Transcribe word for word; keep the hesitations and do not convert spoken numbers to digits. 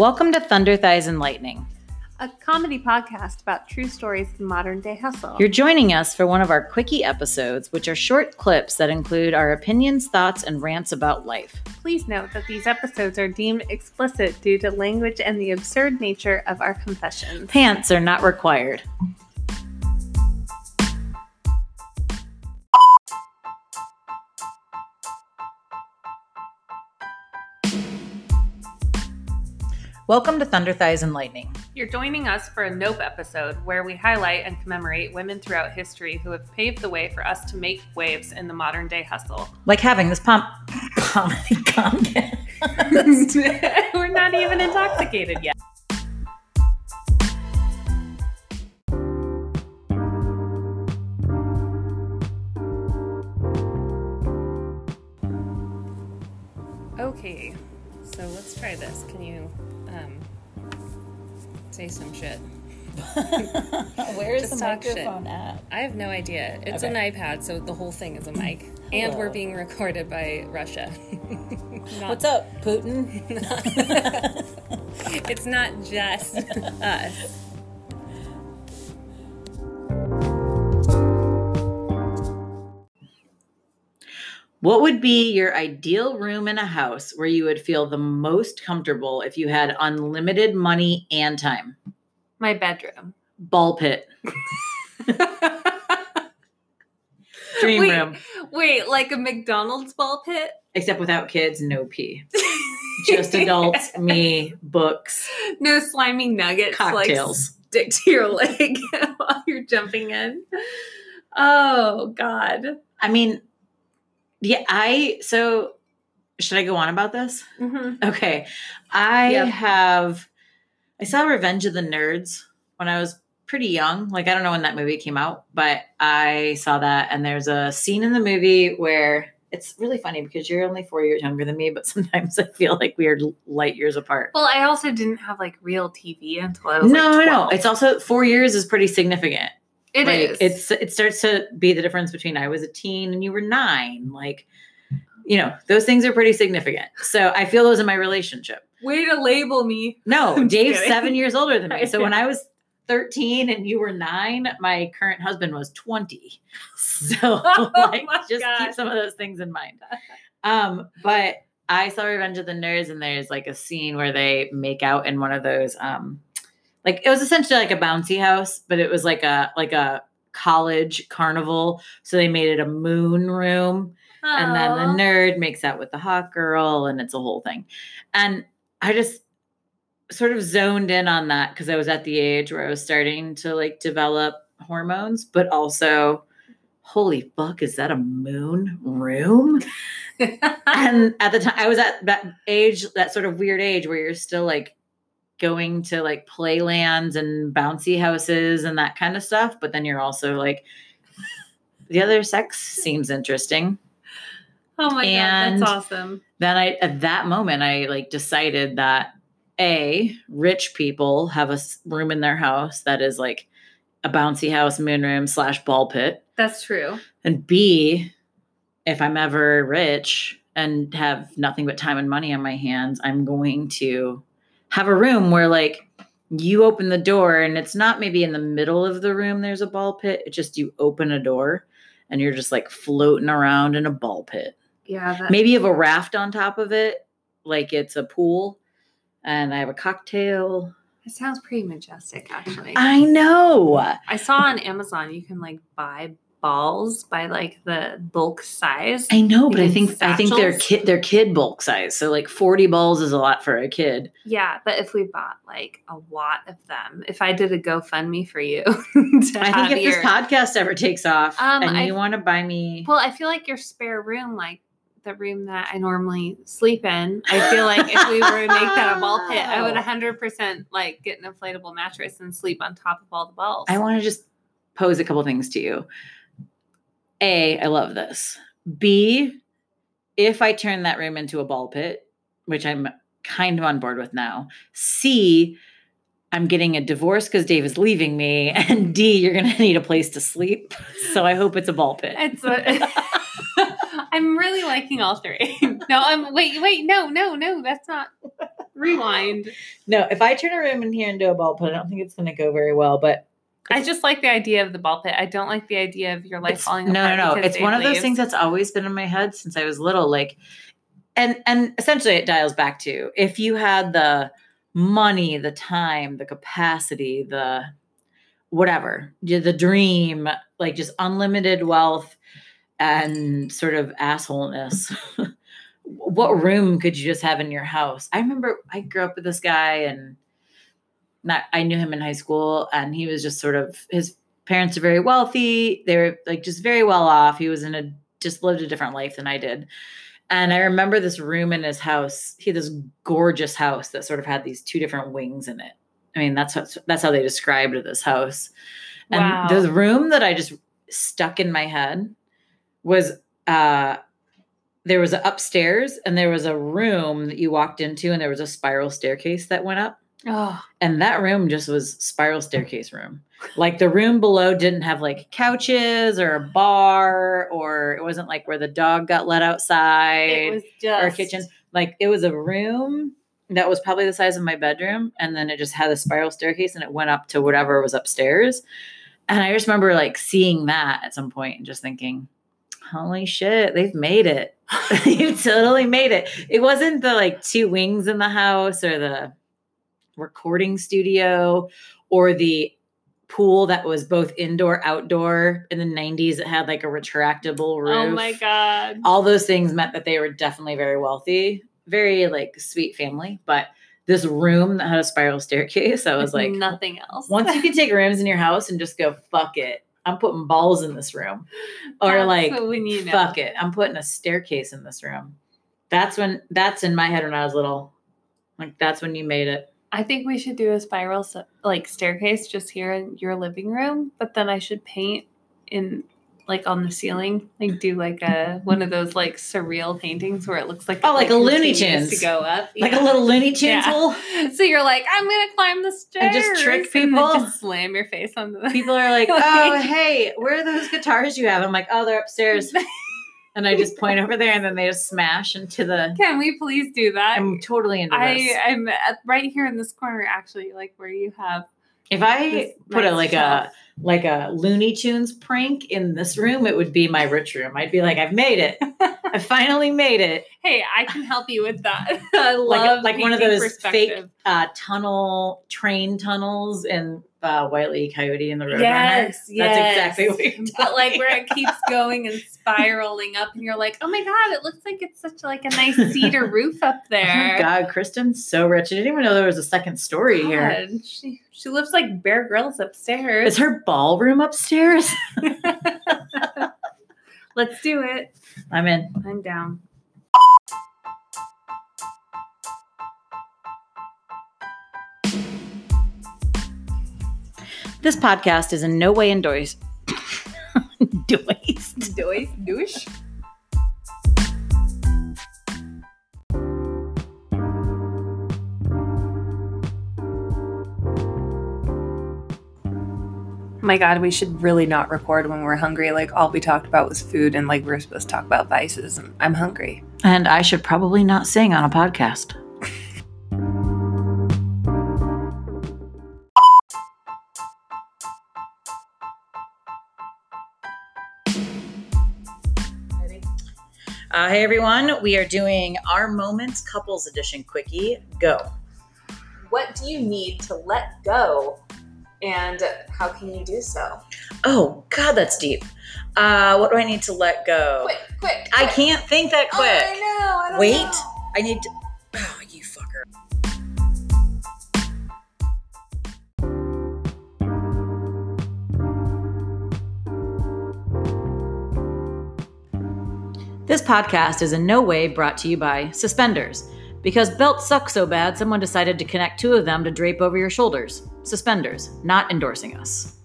Welcome to Thunder Thighs and Lightning, a comedy podcast about true stories in modern-day hustle. You're joining us for one of our quickie episodes, which are short clips that include our opinions, thoughts, and rants about life. Please note that these episodes are deemed explicit due to language and the absurd nature of our confessions. Pants are not required. Welcome to Thunder Thighs and Lightning. You're joining us for a Nope episode where we highlight and commemorate women throughout history who have paved the way for us to make waves in the modern day hustle. Like having this pom- comedy contest. We're not even intoxicated yet. Okay, so let's try this. Can you... Um, say some shit. Where is the microphone at? I have no idea. It's okay. An iPad, so the whole thing is a mic. Hello. And we're being recorded by Russia. Not, what's up, Putin? It's not just us. What would be your ideal room in a house where you would feel the most comfortable if you had unlimited money and time? My bedroom. Ball pit. Dream wait, room. Wait, like a McDonald's ball pit? Except without kids, no pee. Just adults, me, books. No slimy nuggets. Cocktails. Like stick to your leg while you're jumping in. Oh, God. I mean... Yeah, I, so should I go on about this? Mm-hmm. Okay. I yep. have, I saw Revenge of the Nerds when I was pretty young. Like, I don't know when that movie came out, but I saw that. And there's a scene in the movie where it's really funny because you're only four years younger than me, but sometimes I feel like we are light years apart. Well, I also didn't have like real T V until I was no, like No, no, it's also four years is pretty significant. It like, is. It's, it starts to be the difference between I was a teen and you were nine. Like, you know, those things are pretty significant. So I feel those in my relationship. Way to label me. No, Dave's seven years older than me. So when I was thirteen and you were nine, my current husband was twenty. So oh like, just gosh. keep some of those things in mind. Um, but I saw Revenge of the Nerds and there's like a scene where they make out in one of those, um, like it was essentially like a bouncy house, but it was like a like a college carnival. So they made it a moon room. Aww. And then the nerd makes out with the hot girl and it's a whole thing. And I just sort of zoned in on that because I was at the age where I was starting to like develop hormones, but also holy fuck, is that a moon room? And at the time I was at that age, that sort of weird age where you're still like going to like playlands and bouncy houses and that kind of stuff. But then you're also like, the other sex seems interesting. Oh my and God, that's awesome. Then I, at that moment, I like decided that A, rich people have a room in their house that is like a bouncy house, moon room slash ball pit. That's true. And B, if I'm ever rich and have nothing but time and money on my hands, I'm going to have a room where like you open the door and it's not maybe in the middle of the room. There's a ball pit. It's just, you open a door and you're just like floating around in a ball pit. Yeah. That- maybe you have a raft on top of it. Like it's a pool and I have a cocktail. It sounds pretty majestic actually. I know. I saw on Amazon, you can like buy balls by like the bulk size. I know, but I think satchels. I think they're kid they're kid bulk size. So like forty balls is a lot for a kid. Yeah, but if we bought like a lot of them, if I did a GoFundMe for you, I think if your, this podcast ever takes off um, and I, you want to buy me, well, I feel like your spare room, like the room that I normally sleep in, I feel like if we were to make that a ball pit, I would one hundred percent like get an inflatable mattress and sleep on top of all the balls. I want to just pose a couple things to you. A, I love this. B, if I turn that room into a ball pit, which I'm kind of on board with now. C, I'm getting a divorce because Dave is leaving me. And D, you're going to need a place to sleep. So I hope it's a ball pit. It's a, I'm really liking all three. No, I'm wait, wait, no, no, no, that's not. Rewind. No, if I turn a room in here into a ball pit, I don't think it's going to go very well, but I just like the idea of the ball pit. I don't like the idea of your life it's, falling no, apart. No, no, no. It's one leaves. of those things that's always been in my head since I was little. Like, and and essentially it dials back to if you had the money, the time, the capacity, the whatever, the dream, like just unlimited wealth and sort of assholeness. What room could you just have in your house? I remember I grew up with this guy and Not, I knew him in high school, and he was just sort of, his parents are very wealthy. They were like just very well off. He was in a, just lived a different life than I did. And I remember this room in his house. He had this gorgeous house that sort of had these two different wings in it. I mean, that's what, that's how they described this house. And wow. The room that I just stuck in my head was, uh, there was an upstairs and there was a room that you walked into and there was a spiral staircase that went up. Oh. And that room just was spiral staircase room. Like the room below didn't have like couches or a bar, or it wasn't like where the dog got let outside it was just... or a kitchen. Like it was a room that was probably the size of my bedroom. And then it just had a spiral staircase and it went up to whatever was upstairs. And I just remember like seeing that at some point and just thinking, holy shit, they've made it. You totally made it. It wasn't the like two wings in the house or the recording studio or the pool that was both indoor, outdoor. In the nineties, it had like a retractable roof. Oh my God. All those things meant that they were definitely very wealthy, very like sweet family. But this room that had a spiral staircase, I was like, nothing else. Once you can take rooms in your house and just go, fuck it, I'm putting balls in this room. Or that's like, fuck it, I'm putting a staircase in this room. That's when, that's in my head when I was little. Like, that's when you made it. I think we should do a spiral like staircase just here in your living room, but then I should paint in like on the ceiling, like do like a one of those like surreal paintings where it looks like oh, it, like, like a Looney Tunes to go up, like yeah. a little Looney Tunes yeah. hole. So you're like, I'm gonna climb the stairs and just trick people, and just slam your face on the. People are like, oh hey, where are those guitars you have? I'm like, oh, they're upstairs. And I just point over there, and then they just smash into the... Can we please do that? I'm totally into I, this. I'm at, right here in this corner, actually, like where you have... If I put nice a, like a like a Looney Tunes prank in this room, it would be my rich room. I'd be like, I've made it. I finally made it. Hey, I can help you with that. I love like, like one of those fake uh, tunnel, train tunnels in uh, Wile E. Coyote and the Roadrunner. Yes, yes. That's exactly what you're But like where it keeps going and spiraling up and you're like, oh my God, it looks like it's such like a nice cedar roof up there. Oh my God, Kristyn's so rich. I didn't even know there was a second story God, here. She, she lives like Bear Grylls upstairs. Is her ballroom upstairs? Let's do it. I'm in. I'm down. This podcast is in no way endorsed. Doist. Doist. Douche. My God, we should really not record when we're hungry. Like, all we talked about was food, and like we were supposed to talk about vices. And I'm hungry. And I should probably not sing on a podcast. Uh, hey, everyone. We are doing Our Moments Couples Edition Quickie. Go. What do you need to let go? And how can you do so? Oh, God, that's deep. Uh, what do I need to let go? Quick, quick, quick. I can't think that quick. Oh, I know. I don't Wait. Know. I need to... Oh, you fucker. This podcast is in no way brought to you by Suspenders. Because belts suck so bad, someone decided to connect two of them to drape over your shoulders. Suspenders, not endorsing us.